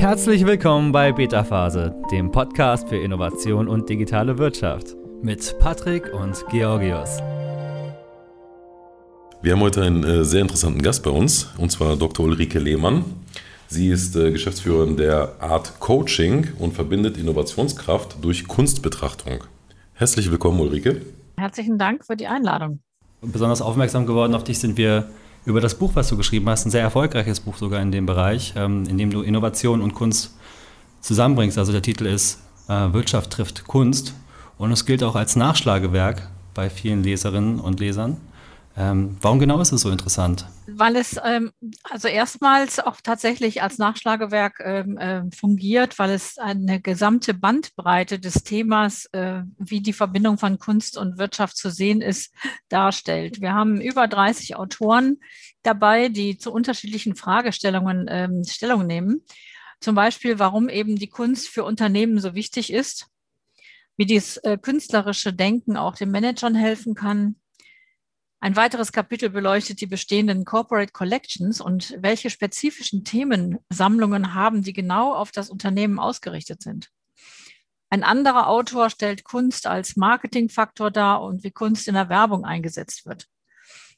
Herzlich willkommen bei Betaphase, dem Podcast für Innovation und digitale Wirtschaft mit Patrick und Georgios. Wir haben heute einen sehr interessanten Gast bei uns, und zwar Dr. Ulrike Lehmann. Sie ist Geschäftsführerin der Art Coaching und verbindet Innovationskraft durch Kunstbetrachtung. Herzlich willkommen, Ulrike. Herzlichen Dank für die Einladung. Besonders aufmerksam geworden auf dich sind wir über das Buch, was du geschrieben hast, ein sehr erfolgreiches Buch sogar in dem Bereich, in dem du Innovation und Kunst zusammenbringst. Also der Titel ist Wirtschaft trifft Kunst, und es gilt auch als Nachschlagewerk bei vielen Leserinnen und Lesern. Warum genau ist es so interessant? Weil es also erstmals auch tatsächlich als Nachschlagewerk fungiert, weil es eine gesamte Bandbreite des Themas, wie die Verbindung von Kunst und Wirtschaft zu sehen ist, darstellt. Wir haben über 30 Autoren dabei, die zu unterschiedlichen Fragestellungen Stellung nehmen. Zum Beispiel, warum eben die Kunst für Unternehmen so wichtig ist, wie dieses künstlerische Denken auch den Managern helfen kann. Ein weiteres Kapitel beleuchtet die bestehenden Corporate Collections und welche spezifischen Themensammlungen haben, die genau auf das Unternehmen ausgerichtet sind. Ein anderer Autor stellt Kunst als Marketingfaktor dar und wie Kunst in der Werbung eingesetzt wird.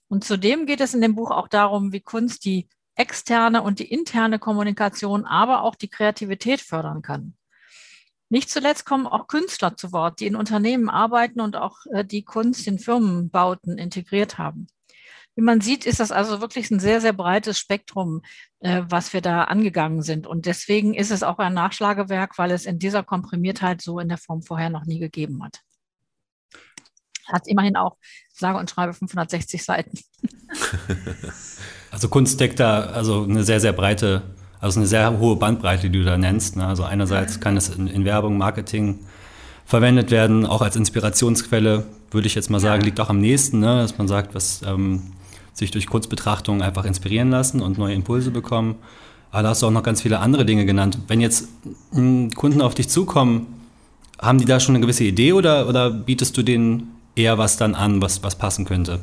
Und zudem geht es in dem Buch auch darum, wie Kunst die externe und die interne Kommunikation, aber auch die Kreativität fördern kann. Nicht zuletzt kommen auch Künstler zu Wort, die in Unternehmen arbeiten und auch die Kunst in Firmenbauten integriert haben. Wie man sieht, ist das also wirklich ein sehr, sehr breites Spektrum, was wir da angegangen sind. Und deswegen ist es auch ein Nachschlagewerk, weil es in dieser Komprimiertheit so in der Form vorher noch nie gegeben hat. Hat immerhin auch, sage und schreibe, 560 Seiten. Also Kunst deckt da also eine sehr, sehr breite... Also eine sehr hohe Bandbreite, die du da nennst. Ne? Also einerseits kann es in Werbung, Marketing verwendet werden, auch als Inspirationsquelle, würde ich jetzt mal sagen, liegt auch am nächsten, ne? Dass man sagt, was sich durch Kunstbetrachtung einfach inspirieren lassen und neue Impulse bekommen. Aber da hast du auch noch ganz viele andere Dinge genannt. Wenn jetzt Kunden auf dich zukommen, haben die da schon eine gewisse Idee oder bietest du denen eher was dann an, was passen könnte?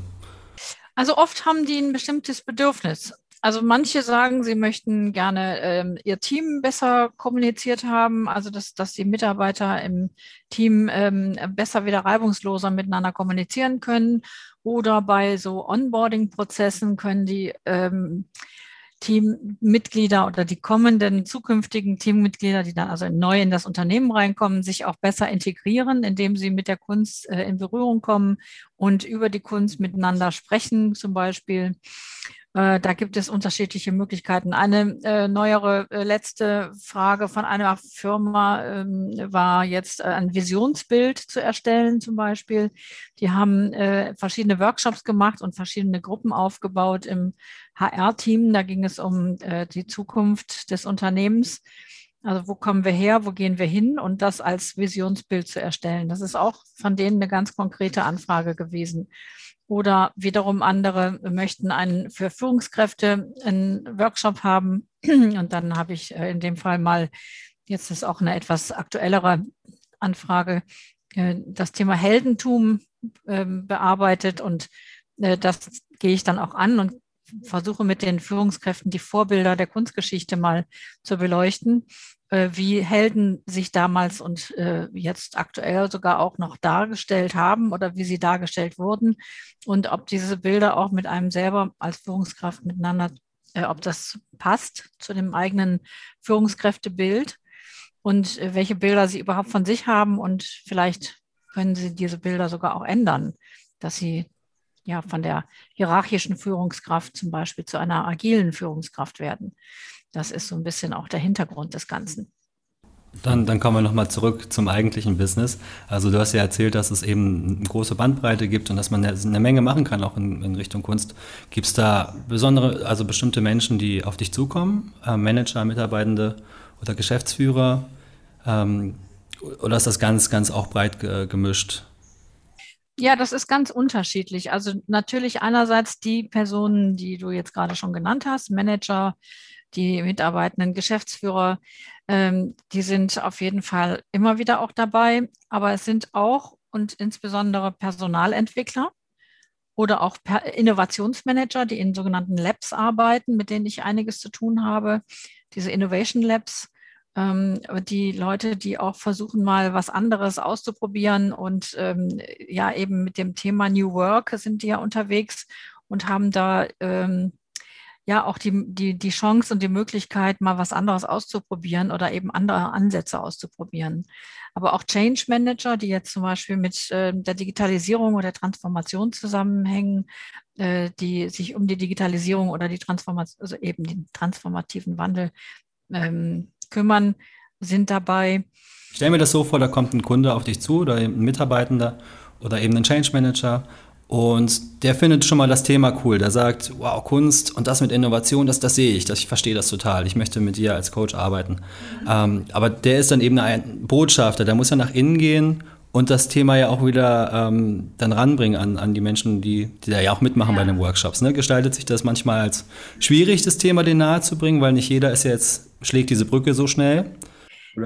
Also oft haben die ein bestimmtes Bedürfnis. Also manche sagen, sie möchten gerne ihr Team besser kommuniziert haben, also dass die Mitarbeiter im Team besser, wieder reibungsloser miteinander kommunizieren können. Oder bei so Onboarding-Prozessen können die Teammitglieder oder die kommenden zukünftigen Teammitglieder, die dann also neu in das Unternehmen reinkommen, sich auch besser integrieren, indem sie mit der Kunst in Berührung kommen und über die Kunst miteinander sprechen zum Beispiel. Da gibt es unterschiedliche Möglichkeiten. Eine neuere, letzte Frage von einer Firma war jetzt ein Visionsbild zu erstellen zum Beispiel. Die haben verschiedene Workshops gemacht und verschiedene Gruppen aufgebaut im HR-Team. Da ging es um die Zukunft des Unternehmens. Also wo kommen wir her, wo gehen wir hin? Und das als Visionsbild zu erstellen. Das ist auch von denen eine ganz konkrete Anfrage gewesen. Oder wiederum andere möchten einen für Führungskräfte einen Workshop haben. Und dann habe ich in dem Fall mal, jetzt ist auch eine etwas aktuellere Anfrage, das Thema Heldentum bearbeitet. Und das gehe ich dann auch an und versuche mit den Führungskräften die Vorbilder der Kunstgeschichte mal zu beleuchten, wie Helden sich damals und jetzt aktuell sogar auch noch dargestellt haben oder wie sie dargestellt wurden und ob diese Bilder auch mit einem selber als Führungskraft miteinander, ob das passt zu dem eigenen Führungskräftebild und welche Bilder sie überhaupt von sich haben, und vielleicht können sie diese Bilder sogar auch ändern, dass sie ja von der hierarchischen Führungskraft zum Beispiel zu einer agilen Führungskraft werden. Das ist so ein bisschen auch der Hintergrund des Ganzen. Dann kommen wir nochmal zurück zum eigentlichen Business. Also du hast ja erzählt, dass es eben eine große Bandbreite gibt und dass man eine Menge machen kann, auch in Richtung Kunst. Gibt es da bestimmte Menschen, die auf dich zukommen? Manager, Mitarbeitende oder Geschäftsführer? Oder ist das ganz, ganz auch breit gemischt? Ja, das ist ganz unterschiedlich. Also natürlich einerseits die Personen, die du jetzt gerade schon genannt hast, Manager, die mitarbeitenden Geschäftsführer, die sind auf jeden Fall immer wieder auch dabei. Aber es sind auch und insbesondere Personalentwickler oder auch Innovationsmanager, die in sogenannten Labs arbeiten, mit denen ich einiges zu tun habe, diese Innovation Labs. die Leute, die auch versuchen, mal was anderes auszuprobieren und ja eben mit dem Thema New Work sind die ja unterwegs und haben da ja auch die Chance und die Möglichkeit, mal was anderes auszuprobieren oder eben andere Ansätze auszuprobieren. Aber auch Change Manager, die jetzt zum Beispiel mit der Digitalisierung oder der Transformation zusammenhängen, die sich um die Digitalisierung oder die Transformation, also eben den transformativen Wandel kümmern, sind dabei. Stell mir das so vor, da kommt ein Kunde auf dich zu oder ein Mitarbeitender oder eben ein Change Manager. Und der findet schon mal das Thema cool. Der sagt, wow, Kunst und das mit Innovation, das sehe ich, ich verstehe das total. Ich möchte mit dir als Coach arbeiten. Mhm. Aber der ist dann eben ein Botschafter, der muss ja nach innen gehen und das Thema ja auch wieder dann ranbringen an die Menschen, die da ja auch mitmachen bei den Workshops. Ne? Gestaltet sich das manchmal als schwierig, das Thema denen nahe zu bringen, weil nicht jeder ist ja jetzt, schlägt diese Brücke so schnell.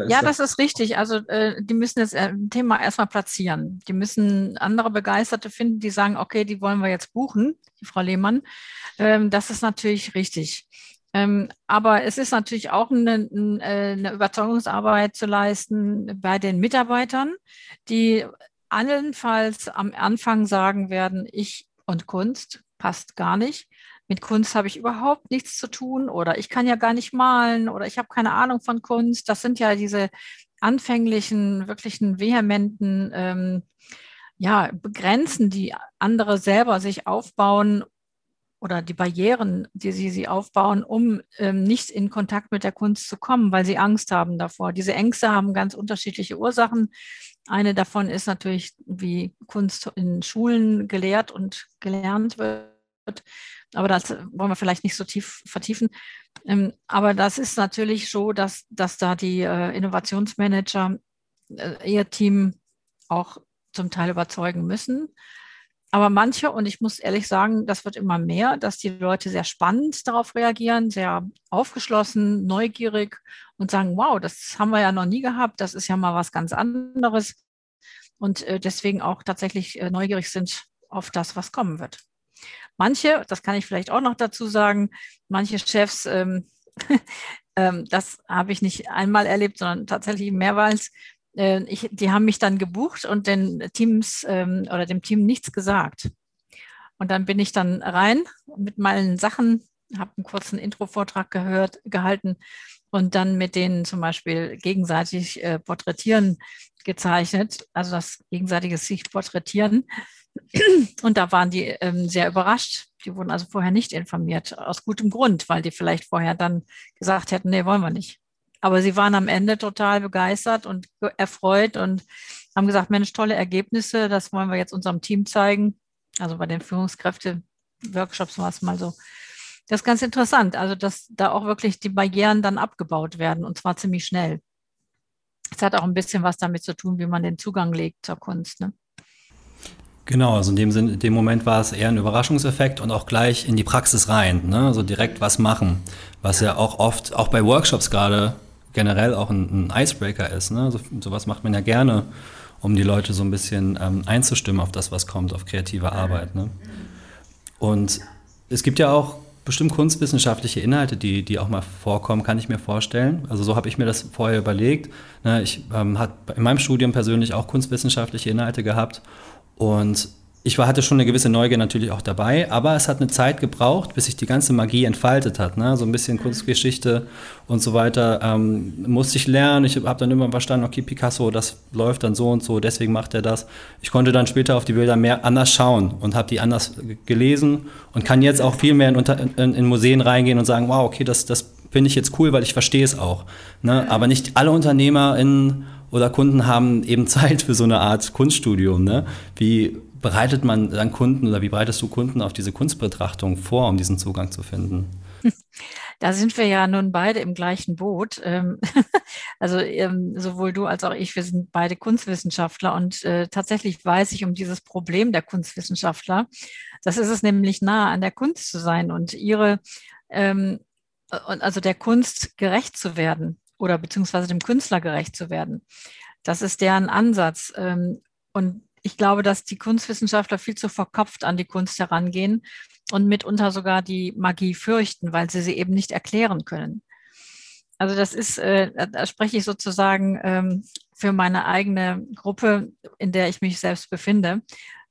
Ja, das ist richtig. Also die müssen das Thema erstmal platzieren. Die müssen andere Begeisterte finden, die sagen, okay, die wollen wir jetzt buchen, die Frau Lehmann. Das ist natürlich richtig. Aber es ist natürlich auch eine Überzeugungsarbeit zu leisten bei den Mitarbeitern, die allenfalls am Anfang sagen werden, ich und Kunst passt gar nicht. Mit Kunst habe ich überhaupt nichts zu tun oder ich kann ja gar nicht malen oder ich habe keine Ahnung von Kunst. Das sind ja diese anfänglichen, wirklichen vehementen Grenzen, die andere selber sich aufbauen oder die Barrieren, die sie aufbauen, um nicht in Kontakt mit der Kunst zu kommen, weil sie Angst haben davor. Diese Ängste haben ganz unterschiedliche Ursachen. Eine davon ist natürlich, wie Kunst in Schulen gelehrt und gelernt wird. Aber das wollen wir vielleicht nicht so tief vertiefen. Aber das ist natürlich so, dass da die Innovationsmanager ihr Team auch zum Teil überzeugen müssen. Aber manche, und ich muss ehrlich sagen, das wird immer mehr, dass die Leute sehr spannend darauf reagieren, sehr aufgeschlossen, neugierig und sagen, wow, das haben wir ja noch nie gehabt, das ist ja mal was ganz anderes. Und deswegen auch tatsächlich neugierig sind auf das, was kommen wird. Manche, das kann ich vielleicht auch noch dazu sagen, manche Chefs, das habe ich nicht einmal erlebt, sondern tatsächlich mehrmals, die haben mich dann gebucht und den Teams oder dem Team nichts gesagt. Und dann bin ich dann rein mit meinen Sachen, habe einen kurzen Intro-Vortrag gehalten und dann mit denen zum Beispiel gegenseitig porträtieren gezeichnet, also das gegenseitige sich porträtieren. Und da waren die sehr überrascht. Die wurden also vorher nicht informiert, aus gutem Grund, weil die vielleicht vorher dann gesagt hätten, nee, wollen wir nicht. Aber sie waren am Ende total begeistert und erfreut und haben gesagt, Mensch, tolle Ergebnisse, das wollen wir jetzt unserem Team zeigen. Also bei den Führungskräfte-Workshops war es mal so. Das ist ganz interessant, also dass da auch wirklich die Barrieren dann abgebaut werden und zwar ziemlich schnell. Es hat auch ein bisschen was damit zu tun, wie man den Zugang legt zur Kunst, ne? Genau, also in dem Moment war es eher ein Überraschungseffekt und auch gleich in die Praxis rein, ne? Also direkt was machen, was ja auch oft, auch bei Workshops gerade generell auch ein Icebreaker ist, ne? Also sowas macht man ja gerne, um die Leute so ein bisschen einzustimmen auf das, was kommt, auf kreative Arbeit, ne? Und es gibt ja auch bestimmt kunstwissenschaftliche Inhalte, die auch mal vorkommen, kann ich mir vorstellen. Also so habe ich mir das vorher überlegt. Ich habe in meinem Studium persönlich auch kunstwissenschaftliche Inhalte gehabt und ich hatte schon eine gewisse Neugier natürlich auch dabei, aber es hat eine Zeit gebraucht, bis sich die ganze Magie entfaltet hat. Ne? So ein bisschen Kunstgeschichte und so weiter musste ich lernen. Ich habe dann immer verstanden, okay, Picasso, das läuft dann so und so, deswegen macht er das. Ich konnte dann später auf die Bilder mehr anders schauen und habe die anders gelesen und kann jetzt auch viel mehr in Museen reingehen und sagen, wow, okay, das finde ich jetzt cool, weil ich verstehe es auch. Ne? Aber nicht alle UnternehmerInnen oder Kunden haben eben Zeit für so eine Art Kunststudium. Ne? Wie bereitet man dann Kunden oder wie bereitest du Kunden auf diese Kunstbetrachtung vor, um diesen Zugang zu finden? Da sind wir ja nun beide im gleichen Boot. Also sowohl du als auch ich, wir sind beide Kunstwissenschaftler und tatsächlich weiß ich um dieses Problem der Kunstwissenschaftler. Das ist es nämlich, nah an der Kunst zu sein und also der Kunst gerecht zu werden oder beziehungsweise dem Künstler gerecht zu werden. Das ist deren Ansatz. Und ich glaube, dass die Kunstwissenschaftler viel zu verkopft an die Kunst herangehen und mitunter sogar die Magie fürchten, weil sie eben nicht erklären können. Also das ist, da spreche ich sozusagen für meine eigene Gruppe, in der ich mich selbst befinde.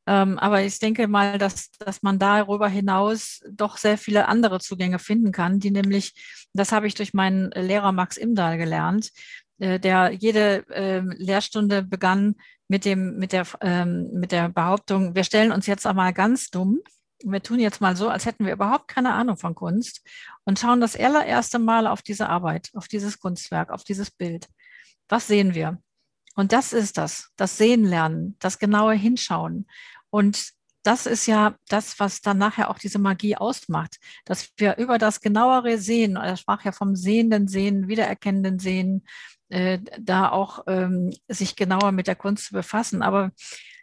Aber ich denke mal, dass man darüber hinaus doch sehr viele andere Zugänge finden kann, die nämlich, das habe ich durch meinen Lehrer Max Imdahl gelernt, der jede Lehrstunde begann mit der Behauptung, wir stellen uns jetzt einmal ganz dumm. Wir tun jetzt mal so, als hätten wir überhaupt keine Ahnung von Kunst und schauen das allererste Mal auf diese Arbeit, auf dieses Kunstwerk, auf dieses Bild. Was sehen wir? Und das ist das Sehen lernen, das genaue Hinschauen. Und das ist ja das, was dann nachher auch diese Magie ausmacht, dass wir über das genauere Sehen, er sprach ja vom sehenden Sehen, wiedererkennenden Sehen, da auch sich genauer mit der Kunst zu befassen. Aber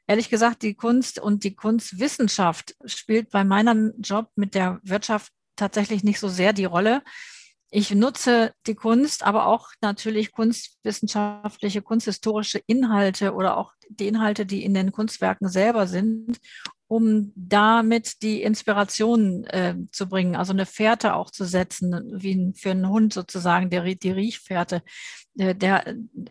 ehrlich gesagt, die Kunst und die Kunstwissenschaft spielt bei meinem Job mit der Wirtschaft tatsächlich nicht so sehr die Rolle. Ich nutze die Kunst, aber auch natürlich kunstwissenschaftliche, kunsthistorische Inhalte oder auch die Inhalte, die in den Kunstwerken selber sind, um damit die Inspirationen zu bringen, also eine Fährte auch zu setzen, wie für einen Hund sozusagen, die Riechfährte und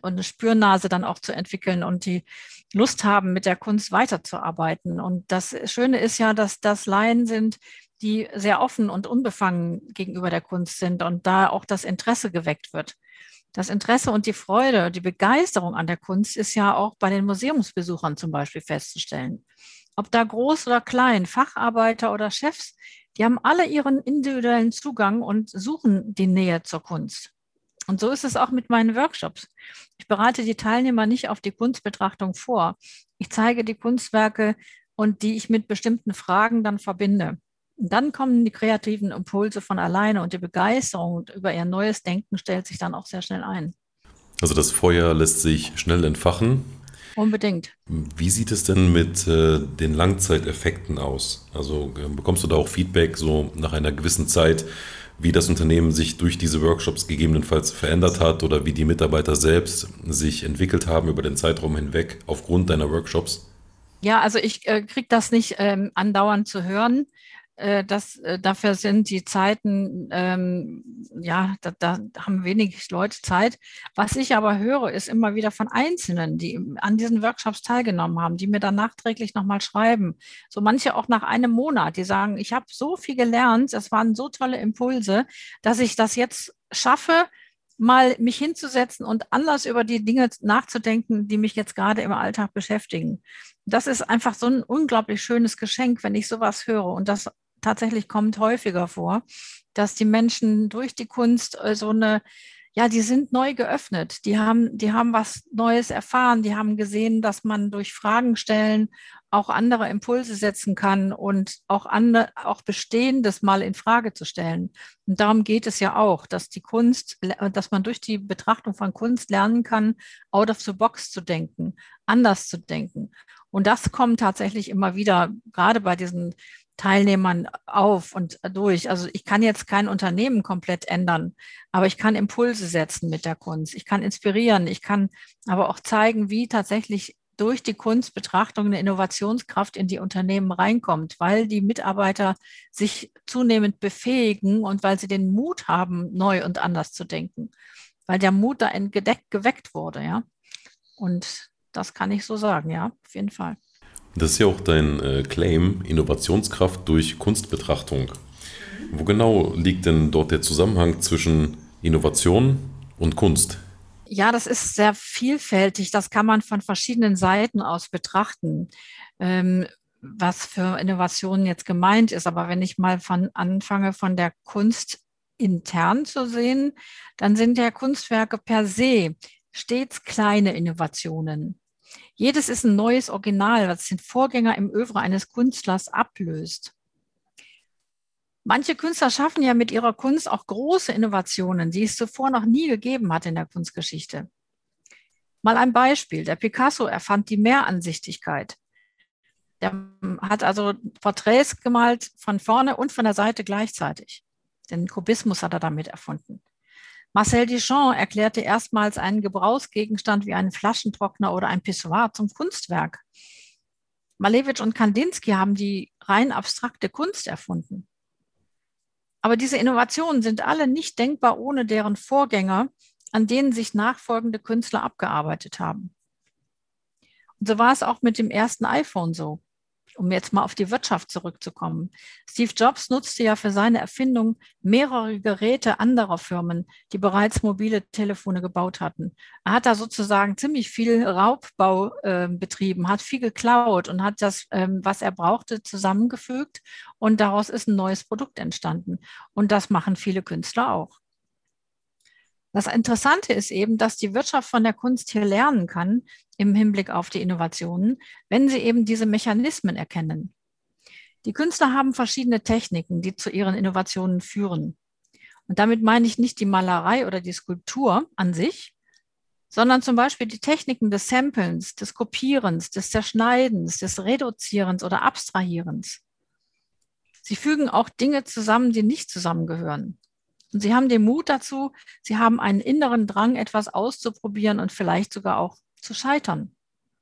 eine Spürnase dann auch zu entwickeln und die Lust haben, mit der Kunst weiterzuarbeiten. Und das Schöne ist ja, dass das Laien sind, die sehr offen und unbefangen gegenüber der Kunst sind und da auch das Interesse geweckt wird. Das Interesse und die Freude, die Begeisterung an der Kunst ist ja auch bei den Museumsbesuchern zum Beispiel festzustellen. Ob da groß oder klein, Facharbeiter oder Chefs, die haben alle ihren individuellen Zugang und suchen die Nähe zur Kunst. Und so ist es auch mit meinen Workshops. Ich bereite die Teilnehmer nicht auf die Kunstbetrachtung vor. Ich zeige die Kunstwerke und die ich mit bestimmten Fragen dann verbinde. Und dann kommen die kreativen Impulse von alleine und die Begeisterung über ihr neues Denken stellt sich dann auch sehr schnell ein. Also das Feuer lässt sich schnell entfachen. Unbedingt. Wie sieht es denn mit den Langzeiteffekten aus? Also bekommst du da auch Feedback so nach einer gewissen Zeit, wie das Unternehmen sich durch diese Workshops gegebenenfalls verändert hat oder wie die Mitarbeiter selbst sich entwickelt haben über den Zeitraum hinweg aufgrund deiner Workshops? Ja, also ich kriege das nicht andauernd zu hören. Dafür sind die Zeiten, da haben wenig Leute Zeit. Was ich aber höre, ist immer wieder von Einzelnen, die an diesen Workshops teilgenommen haben, die mir dann nachträglich nochmal schreiben. So manche auch nach einem Monat, die sagen, ich habe so viel gelernt, das waren so tolle Impulse, dass ich das jetzt schaffe, mal mich hinzusetzen und anders über die Dinge nachzudenken, die mich jetzt gerade im Alltag beschäftigen. Das ist einfach so ein unglaublich schönes Geschenk, wenn ich sowas höre und das tatsächlich kommt häufiger vor, dass die Menschen durch die Kunst die sind neu geöffnet, die haben was Neues erfahren, die haben gesehen, dass man durch Fragen stellen auch andere Impulse setzen kann und auch Bestehendes mal in Frage zu stellen. Und darum geht es ja auch, dass man durch die Betrachtung von Kunst lernen kann, out of the box zu denken, anders zu denken. Und das kommt tatsächlich immer wieder, gerade bei diesen Teilnehmern auf und durch. Also ich kann jetzt kein Unternehmen komplett ändern, aber ich kann Impulse setzen mit der Kunst. Ich kann inspirieren, ich kann aber auch zeigen, wie tatsächlich durch die Kunstbetrachtung eine Innovationskraft in die Unternehmen reinkommt, weil die Mitarbeiter sich zunehmend befähigen und weil sie den Mut haben, neu und anders zu denken, weil der Mut da geweckt wurde, ja. Und das kann ich so sagen, ja, auf jeden Fall. Das ist ja auch dein Claim, Innovationskraft durch Kunstbetrachtung. Wo genau liegt denn dort der Zusammenhang zwischen Innovation und Kunst? Ja, das ist sehr vielfältig. Das kann man von verschiedenen Seiten aus betrachten, was für Innovationen jetzt gemeint ist. Aber wenn ich mal anfange, von der Kunst intern zu sehen, dann sind ja Kunstwerke per se stets kleine Innovationen. Jedes ist ein neues Original, was den Vorgänger im Œuvre eines Künstlers ablöst. Manche Künstler schaffen ja mit ihrer Kunst auch große Innovationen, die es zuvor noch nie gegeben hat in der Kunstgeschichte. Mal ein Beispiel. Der Picasso erfand die Mehransichtigkeit. Der hat also Porträts gemalt von vorne und von der Seite gleichzeitig. Den Kubismus hat er damit erfunden. Marcel Duchamp erklärte erstmals einen Gebrauchsgegenstand wie einen Flaschentrockner oder ein Pissoir zum Kunstwerk. Malevich und Kandinsky haben die rein abstrakte Kunst erfunden. Aber diese Innovationen sind alle nicht denkbar ohne deren Vorgänger, an denen sich nachfolgende Künstler abgearbeitet haben. Und so war es auch mit dem ersten iPhone so, um jetzt mal auf die Wirtschaft zurückzukommen. Steve Jobs nutzte ja für seine Erfindung mehrere Geräte anderer Firmen, die bereits mobile Telefone gebaut hatten. Er hat da sozusagen ziemlich viel Raubbau betrieben, hat viel geklaut und hat das, was er brauchte, zusammengefügt. Und daraus ist ein neues Produkt entstanden. Und das machen viele Künstler auch. Das Interessante ist eben, dass die Wirtschaft von der Kunst hier lernen kann im Hinblick auf die Innovationen, wenn sie eben diese Mechanismen erkennen. Die Künstler haben verschiedene Techniken, die zu ihren Innovationen führen. Und damit meine ich nicht die Malerei oder die Skulptur an sich, sondern zum Beispiel die Techniken des Samplens, des Kopierens, des Zerschneidens, des Reduzierens oder Abstrahierens. Sie fügen auch Dinge zusammen, die nicht zusammengehören. Und sie haben den Mut dazu, sie haben einen inneren Drang, etwas auszuprobieren und vielleicht sogar auch zu scheitern.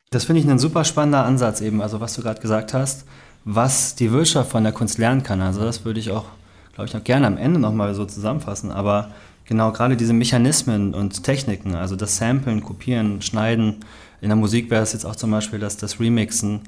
Das finde ich ein super spannender Ansatz eben, also was du gerade gesagt hast, was die Wirtschaft von der Kunst lernen kann. Also das würde ich auch, glaube ich, noch gerne am Ende nochmal so zusammenfassen. Aber genau gerade diese Mechanismen und Techniken, also das Samplen, Kopieren, Schneiden, in der Musik wäre es jetzt auch zum Beispiel das Remixen,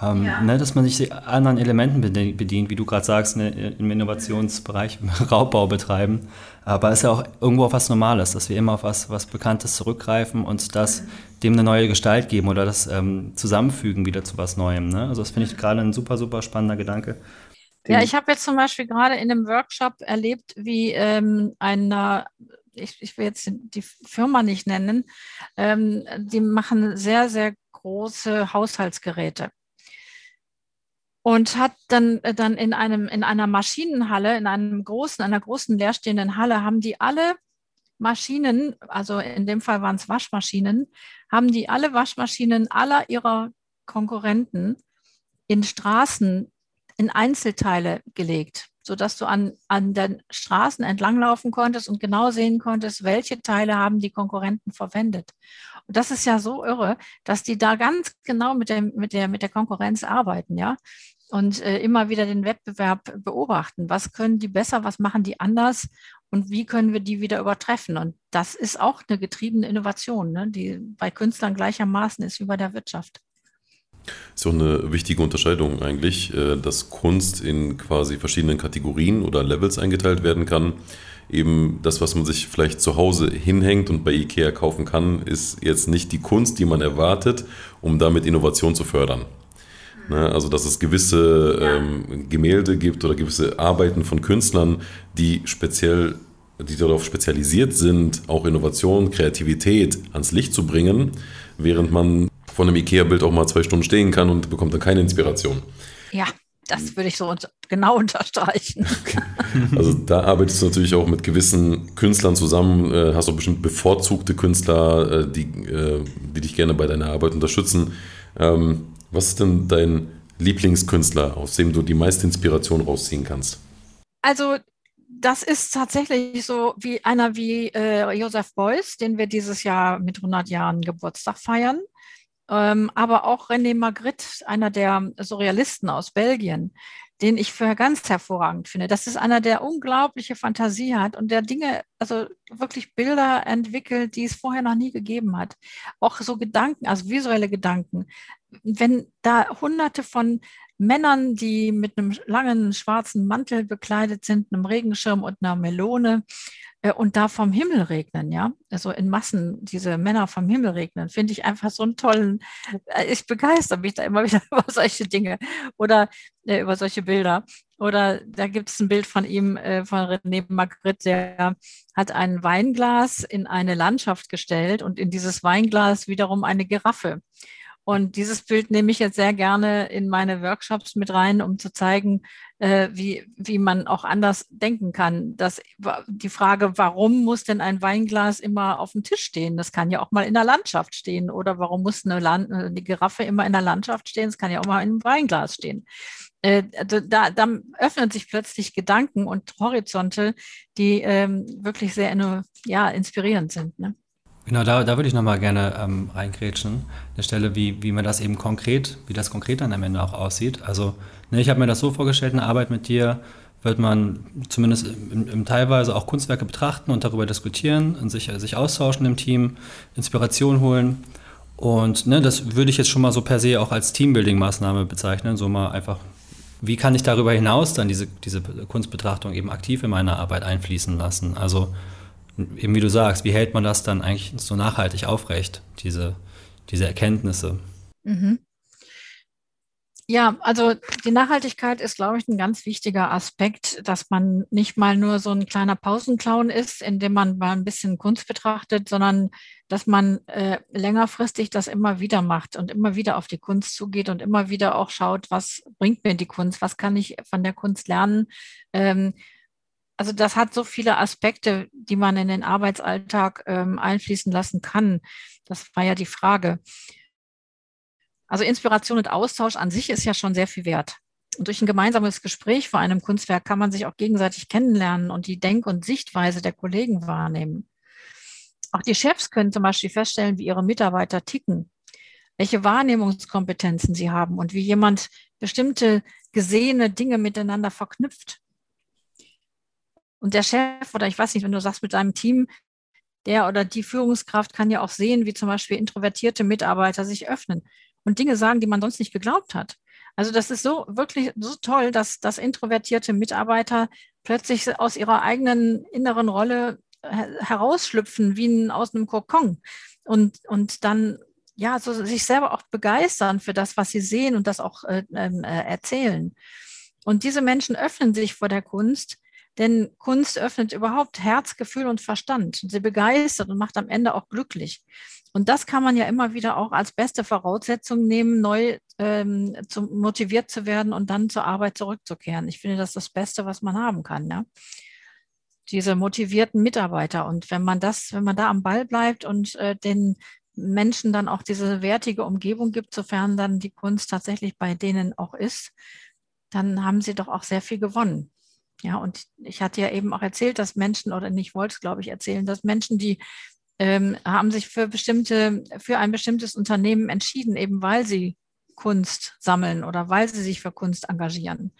dass man sich anderen Elementen bedient, wie du gerade sagst, im Innovationsbereich Raubbau betreiben. Aber es ist ja auch irgendwo auf was Normales, dass wir immer auf was Bekanntes zurückgreifen und das dem eine neue Gestalt geben oder das zusammenfügen wieder zu was Neuem. Ne? Also das finde ich gerade ein super, super spannender Gedanke. Ja, ich habe jetzt zum Beispiel gerade in einem Workshop erlebt, wie ich will jetzt die Firma nicht nennen, die machen sehr, sehr große Haushaltsgeräte. Und hat dann in einer Maschinenhalle, in einer großen leerstehenden Halle, haben die alle Maschinen, also in dem Fall waren es Waschmaschinen, haben die alle Waschmaschinen aller ihrer Konkurrenten in Straßen, in Einzelteile gelegt, sodass du an den Straßen entlanglaufen konntest und genau sehen konntest, welche Teile haben die Konkurrenten verwendet. Und das ist ja so irre, dass die da ganz genau mit der Konkurrenz arbeiten, ja, und immer wieder den Wettbewerb beobachten. Was können die besser, was machen die anders und wie können wir die wieder übertreffen? Und das ist auch eine getriebene Innovation, ne, die bei Künstlern gleichermaßen ist wie bei der Wirtschaft. Ist auch eine wichtige Unterscheidung eigentlich, dass Kunst in quasi verschiedenen Kategorien oder Levels eingeteilt werden kann. Eben das, was man sich vielleicht zu Hause hinhängt und bei Ikea kaufen kann, ist jetzt nicht die Kunst, die man erwartet, um damit Innovation zu fördern. Also dass es gewisse Gemälde gibt oder gewisse Arbeiten von Künstlern, die darauf spezialisiert sind, auch Innovation, Kreativität ans Licht zu bringen, während man von einem Ikea-Bild auch mal 2 Stunden stehen kann und bekommt dann keine Inspiration. Ja, das würde ich so genau unterstreichen. Okay. Also da arbeitest du natürlich auch mit gewissen Künstlern zusammen, hast du bestimmt bevorzugte Künstler, die dich gerne bei deiner Arbeit unterstützen. Was ist denn dein Lieblingskünstler, aus dem du die meiste Inspiration rausziehen kannst? Also das ist tatsächlich so wie einer wie Josef Beuys, den wir dieses Jahr mit 100 Jahren Geburtstag feiern. Aber auch René Magritte, einer der Surrealisten aus Belgien, den ich für ganz hervorragend finde. Das ist einer, der unglaubliche Fantasie hat und der Dinge, also wirklich Bilder entwickelt, die es vorher noch nie gegeben hat. Auch so Gedanken, also visuelle Gedanken. Wenn da Hunderte von Männern, die mit einem langen schwarzen Mantel bekleidet sind, einem Regenschirm und einer Melone und da vom Himmel regnen, ja, also in Massen diese Männer vom Himmel regnen, finde ich einfach so einen tollen, ich begeistere mich da immer wieder über solche Dinge oder über solche Bilder. Oder da gibt es ein Bild von ihm, von René Magritte, der hat ein Weinglas in eine Landschaft gestellt und in dieses Weinglas wiederum eine Giraffe. Und dieses Bild nehme ich jetzt sehr gerne in meine Workshops mit rein, um zu zeigen, wie man auch anders denken kann. Die Frage, warum muss denn ein Weinglas immer auf dem Tisch stehen? Das kann ja auch mal in der Landschaft stehen. Oder warum muss eine Giraffe immer in der Landschaft stehen? Das kann ja auch mal in einem Weinglas stehen. Da öffnen sich plötzlich Gedanken und Horizonte, die wirklich sehr inspirierend sind, ne? Genau, da würde ich nochmal gerne reingrätschen, an der Stelle, wie man das eben konkret, wie das konkret dann am Ende auch aussieht. Also, ich habe mir das so vorgestellt, eine Arbeit mit dir, wird man zumindest im teilweise auch Kunstwerke betrachten und darüber diskutieren und sich austauschen im Team, Inspiration holen. Und ne, das würde ich jetzt schon mal so per se auch als Teambuilding-Maßnahme bezeichnen, so mal einfach, wie kann ich darüber hinaus dann diese Kunstbetrachtung eben aktiv in meine Arbeit einfließen lassen? Also eben wie du sagst, wie hält man das dann eigentlich so nachhaltig aufrecht, diese Erkenntnisse? Mhm. Ja, also die Nachhaltigkeit ist, glaube ich, ein ganz wichtiger Aspekt, dass man nicht mal nur so ein kleiner Pausenclown ist, indem man mal ein bisschen Kunst betrachtet, sondern dass man längerfristig das immer wieder macht und immer wieder auf die Kunst zugeht und immer wieder auch schaut, was bringt mir die Kunst, was kann ich von der Kunst lernen. Also das hat so viele Aspekte, die man in den Arbeitsalltag einfließen lassen kann. Das war ja die Frage. Also Inspiration und Austausch an sich ist ja schon sehr viel wert. Und durch ein gemeinsames Gespräch vor einem Kunstwerk kann man sich auch gegenseitig kennenlernen und die Denk- und Sichtweise der Kollegen wahrnehmen. Auch die Chefs können zum Beispiel feststellen, wie ihre Mitarbeiter ticken, welche Wahrnehmungskompetenzen sie haben und wie jemand bestimmte gesehene Dinge miteinander verknüpft. Und der Chef oder ich weiß nicht, wenn du sagst mit deinem Team, der oder die Führungskraft kann ja auch sehen, wie zum Beispiel introvertierte Mitarbeiter sich öffnen und Dinge sagen, die man sonst nicht geglaubt hat. Also das ist so wirklich so toll, dass introvertierte Mitarbeiter plötzlich aus ihrer eigenen inneren Rolle herausschlüpfen, wie aus einem Kokon und dann ja so sich selber auch begeistern für das, was sie sehen und das auch erzählen. Und diese Menschen öffnen sich vor der Kunst, denn Kunst öffnet überhaupt Herz, Gefühl und Verstand. Sie begeistert und macht am Ende auch glücklich. Und das kann man ja immer wieder auch als beste Voraussetzung nehmen, neu motiviert zu werden und dann zur Arbeit zurückzukehren. Ich finde, das ist das Beste, was man haben kann, ja? Diese motivierten Mitarbeiter. Und wenn man da am Ball bleibt und den Menschen dann auch diese wertige Umgebung gibt, sofern dann die Kunst tatsächlich bei denen auch ist, dann haben sie doch auch sehr viel gewonnen. Ja, und ich hatte ja eben auch erzählt, dass Menschen, oder ich wollte es, glaube ich, erzählen, dass Menschen, die haben sich für ein bestimmtes Unternehmen entschieden, eben weil sie Kunst sammeln oder weil sie sich für Kunst engagieren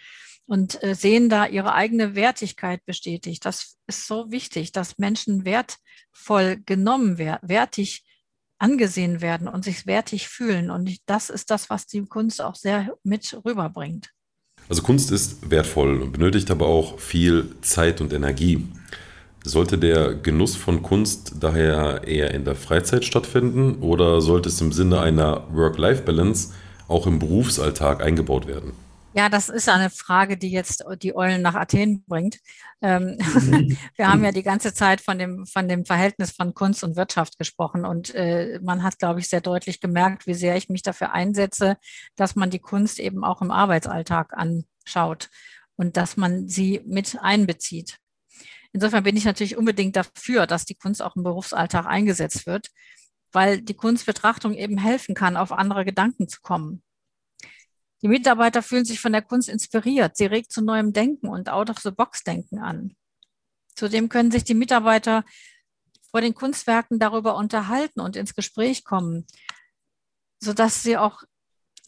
und sehen da ihre eigene Wertigkeit bestätigt. Das ist so wichtig, dass Menschen wertvoll genommen werden, wertig angesehen werden und sich wertig fühlen. Und das ist das, was die Kunst auch sehr mit rüberbringt. Also Kunst ist wertvoll und benötigt aber auch viel Zeit und Energie. Sollte der Genuss von Kunst daher eher in der Freizeit stattfinden oder sollte es im Sinne einer Work-Life-Balance auch im Berufsalltag eingebaut werden? Ja, das ist eine Frage, die jetzt die Eulen nach Athen bringt. Wir haben ja die ganze Zeit von dem Verhältnis von Kunst und Wirtschaft gesprochen und man hat, glaube ich, sehr deutlich gemerkt, wie sehr ich mich dafür einsetze, dass man die Kunst eben auch im Arbeitsalltag anschaut und dass man sie mit einbezieht. Insofern bin ich natürlich unbedingt dafür, dass die Kunst auch im Berufsalltag eingesetzt wird, weil die Kunstbetrachtung eben helfen kann, auf andere Gedanken zu kommen. Die Mitarbeiter fühlen sich von der Kunst inspiriert. Sie regt zu neuem Denken und Out-of-the-Box-Denken an. Zudem können sich die Mitarbeiter vor den Kunstwerken darüber unterhalten und ins Gespräch kommen, sodass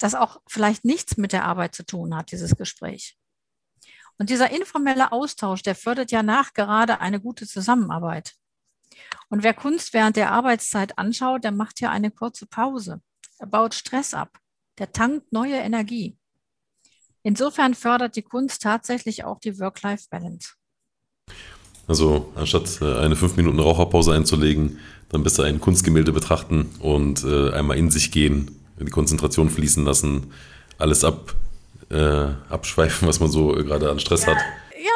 das auch vielleicht nichts mit der Arbeit zu tun hat, dieses Gespräch. Und dieser informelle Austausch, der fördert ja nachgerade eine gute Zusammenarbeit. Und wer Kunst während der Arbeitszeit anschaut, der macht ja eine kurze Pause. Er baut Stress ab. Der tankt neue Energie. Insofern fördert die Kunst tatsächlich auch die Work-Life-Balance. Also anstatt eine 5 Minuten Raucherpause einzulegen, dann besser ein Kunstgemälde betrachten und einmal in sich gehen, die Konzentration fließen lassen, alles abschweifen, was man so gerade an Stress hat.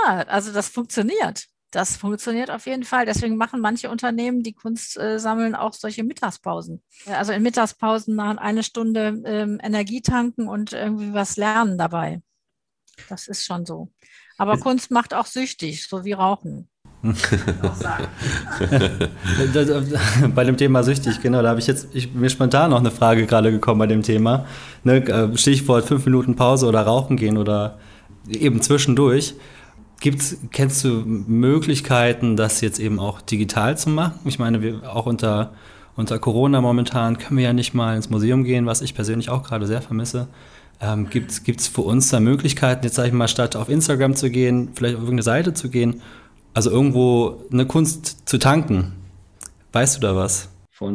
Ja, also das funktioniert. Das funktioniert auf jeden Fall. Deswegen machen manche Unternehmen, die Kunst sammeln, auch solche Mittagspausen. Also in Mittagspausen nach einer Stunde Energie tanken und irgendwie was lernen dabei. Das ist schon so. Aber Kunst macht auch süchtig, so wie Rauchen. Bei dem Thema süchtig, genau, da habe ich jetzt mir spontan noch eine Frage gerade gekommen bei dem Thema. Ne, Stichwort 5 Minuten Pause oder Rauchen gehen oder eben zwischendurch. Kennst du Möglichkeiten, das jetzt eben auch digital zu machen? Ich meine, wir auch unter Corona momentan können wir ja nicht mal ins Museum gehen, was ich persönlich auch gerade sehr vermisse. Gibt's für uns da Möglichkeiten, jetzt sage ich mal, statt auf Instagram zu gehen, vielleicht auf irgendeine Seite zu gehen, also irgendwo eine Kunst zu tanken? Weißt du da was?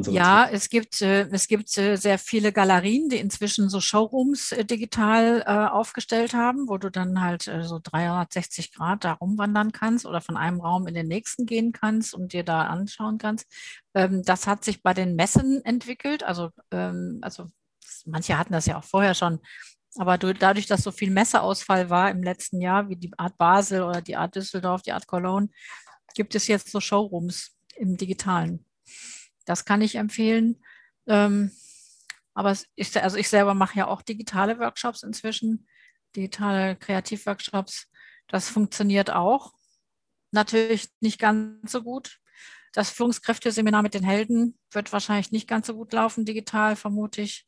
Ja, es gibt sehr viele Galerien, die inzwischen so Showrooms digital aufgestellt haben, wo du dann halt so 360 Grad da rumwandern kannst oder von einem Raum in den nächsten gehen kannst und dir da anschauen kannst. Das hat sich bei den Messen entwickelt, also manche hatten das ja auch vorher schon, aber dadurch, dass so viel Messeausfall war im letzten Jahr, wie die Art Basel oder die Art Düsseldorf, die Art Cologne, gibt es jetzt so Showrooms im Digitalen. Das kann ich empfehlen. Aber ich selber mache ja auch digitale Workshops inzwischen, digitale Kreativworkshops. Das funktioniert auch. Natürlich nicht ganz so gut. Das Führungskräfteseminar mit den Helden wird wahrscheinlich nicht ganz so gut laufen, digital vermute ich,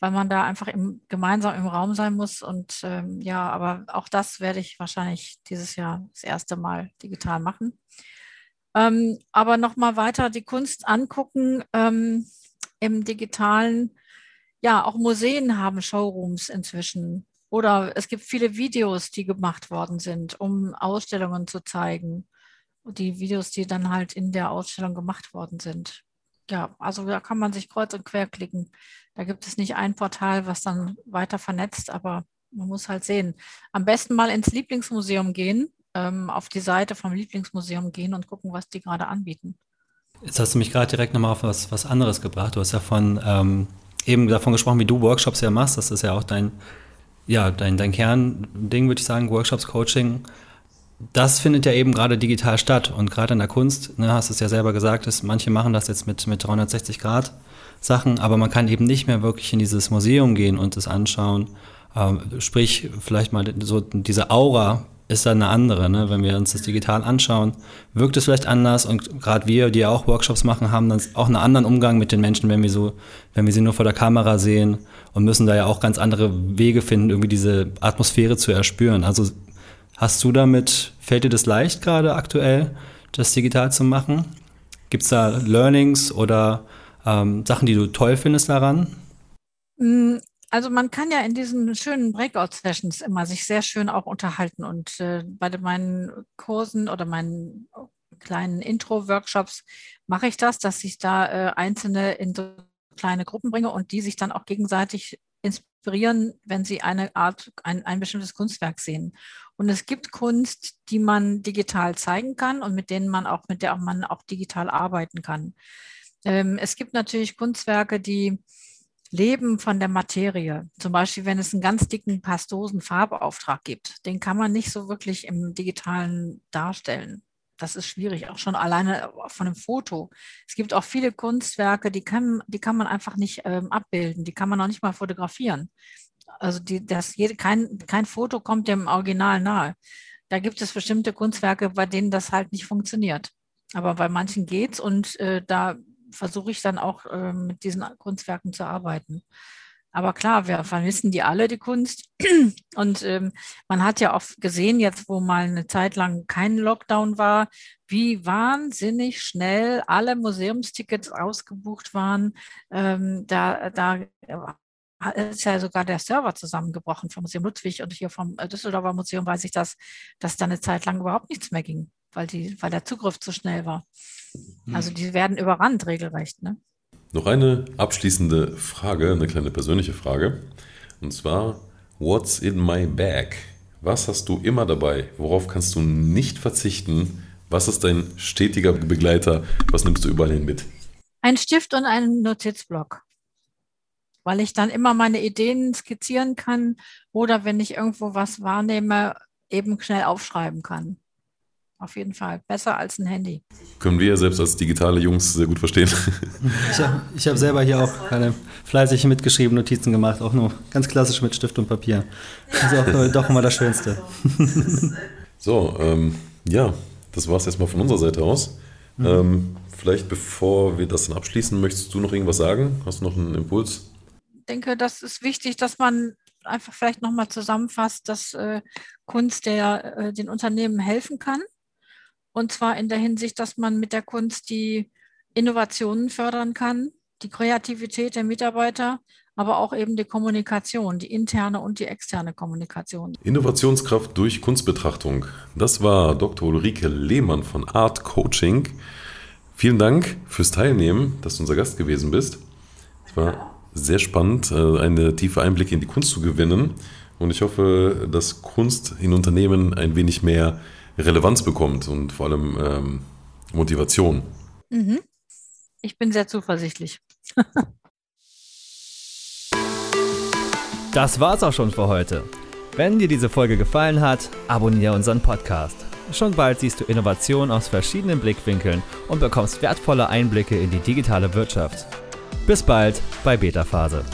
weil man da einfach gemeinsam im Raum sein muss. Und ja, aber auch das werde ich wahrscheinlich dieses Jahr das erste Mal digital machen. Aber nochmal weiter die Kunst angucken im Digitalen. Ja, auch Museen haben Showrooms inzwischen. Oder es gibt viele Videos, die gemacht worden sind, um Ausstellungen zu zeigen. Die Videos, die dann halt in der Ausstellung gemacht worden sind. Ja, also da kann man sich kreuz und quer klicken. Da gibt es nicht ein Portal, was dann weiter vernetzt, aber man muss halt sehen. Am besten mal ins Lieblingsmuseum gehen. Auf die Seite vom Lieblingsmuseum gehen und gucken, was die gerade anbieten. Jetzt hast du mich gerade direkt nochmal auf was anderes gebracht. Du hast ja eben davon gesprochen, wie du Workshops ja machst. Das ist ja auch dein Kernding, würde ich sagen, Workshops, Coaching. Das findet ja eben gerade digital statt. Und gerade in der Kunst, ne, hast du es ja selber gesagt, manche machen das jetzt mit 360-Grad-Sachen, aber man kann eben nicht mehr wirklich in dieses Museum gehen und es anschauen. Sprich, vielleicht mal so diese Aura, ist dann eine andere, ne? Wenn wir uns das digital anschauen, wirkt es vielleicht anders, und gerade wir, die ja auch Workshops machen, haben dann auch einen anderen Umgang mit den Menschen, wenn wir sie nur vor der Kamera sehen, und müssen da ja auch ganz andere Wege finden, irgendwie diese Atmosphäre zu erspüren. Also fällt dir das leicht gerade aktuell, das digital zu machen? Gibt es da Learnings oder Sachen, die du toll findest daran? Also man kann ja in diesen schönen Breakout-Sessions immer sich sehr schön auch unterhalten, und bei meinen Kursen oder meinen kleinen Intro-Workshops mache ich das, dass ich da Einzelne in so kleine Gruppen bringe und die sich dann auch gegenseitig inspirieren, wenn sie ein bestimmtes Kunstwerk sehen. Und es gibt Kunst, die man digital zeigen kann und mit der man auch digital arbeiten kann. Es gibt natürlich Kunstwerke, die leben von der Materie. Zum Beispiel, wenn es einen ganz dicken, pastosen Farbauftrag gibt, den kann man nicht so wirklich im Digitalen darstellen. Das ist schwierig, auch schon alleine von einem Foto. Es gibt auch viele Kunstwerke, die kann man einfach nicht abbilden, die kann man auch nicht mal fotografieren. Also kein Foto kommt dem Original nahe. Da gibt es bestimmte Kunstwerke, bei denen das halt nicht funktioniert. Aber bei manchen geht's, und da versuche ich dann auch mit diesen Kunstwerken zu arbeiten. Aber klar, wir vermissen die Kunst. Und man hat ja auch gesehen, jetzt wo mal eine Zeit lang kein Lockdown war, wie wahnsinnig schnell alle Museumstickets ausgebucht waren. Da ist ja sogar der Server zusammengebrochen vom Museum Ludwig, und hier vom Düsseldorfer Museum weiß ich, dass da eine Zeit lang überhaupt nichts mehr ging, weil der Zugriff zu schnell war. Also die werden überrannt regelrecht, ne? Noch eine abschließende Frage, eine kleine persönliche Frage. Und zwar, what's in my bag? Was hast du immer dabei? Worauf kannst du nicht verzichten? Was ist dein stetiger Begleiter? Was nimmst du überall hin mit? Ein Stift und ein Notizblock, weil ich dann immer meine Ideen skizzieren kann oder, wenn ich irgendwo was wahrnehme, eben schnell aufschreiben kann. Auf jeden Fall. Besser als ein Handy. Können wir selbst als digitale Jungs sehr gut verstehen. Ich habe selber hier auch keine fleißig mitgeschrieben, Notizen gemacht, auch nur ganz klassisch mit Stift und Papier. Das ist auch doch immer das Schönste. So, ja, das war es erstmal von unserer Seite aus. Vielleicht, bevor wir das dann abschließen, möchtest du noch irgendwas sagen? Hast du noch einen Impuls? Ich denke, das ist wichtig, dass man einfach vielleicht nochmal zusammenfasst, dass Kunst den Unternehmen helfen kann. Und zwar in der Hinsicht, dass man mit der Kunst die Innovationen fördern kann, die Kreativität der Mitarbeiter, aber auch eben die Kommunikation, die interne und die externe Kommunikation. Innovationskraft durch Kunstbetrachtung. Das war Dr. Ulrike Lehmann von Art Coaching. Vielen Dank fürs Teilnehmen, dass du unser Gast gewesen bist. Es war sehr spannend, einen tiefen Einblick in die Kunst zu gewinnen. Und ich hoffe, dass Kunst in Unternehmen ein wenig mehr Relevanz bekommt und vor allem Motivation. Mhm. Ich bin sehr zuversichtlich. Das war's auch schon für heute. Wenn dir diese Folge gefallen hat, abonniere unseren Podcast. Schon bald siehst du Innovationen aus verschiedenen Blickwinkeln und bekommst wertvolle Einblicke in die digitale Wirtschaft. Bis bald bei Betaphase.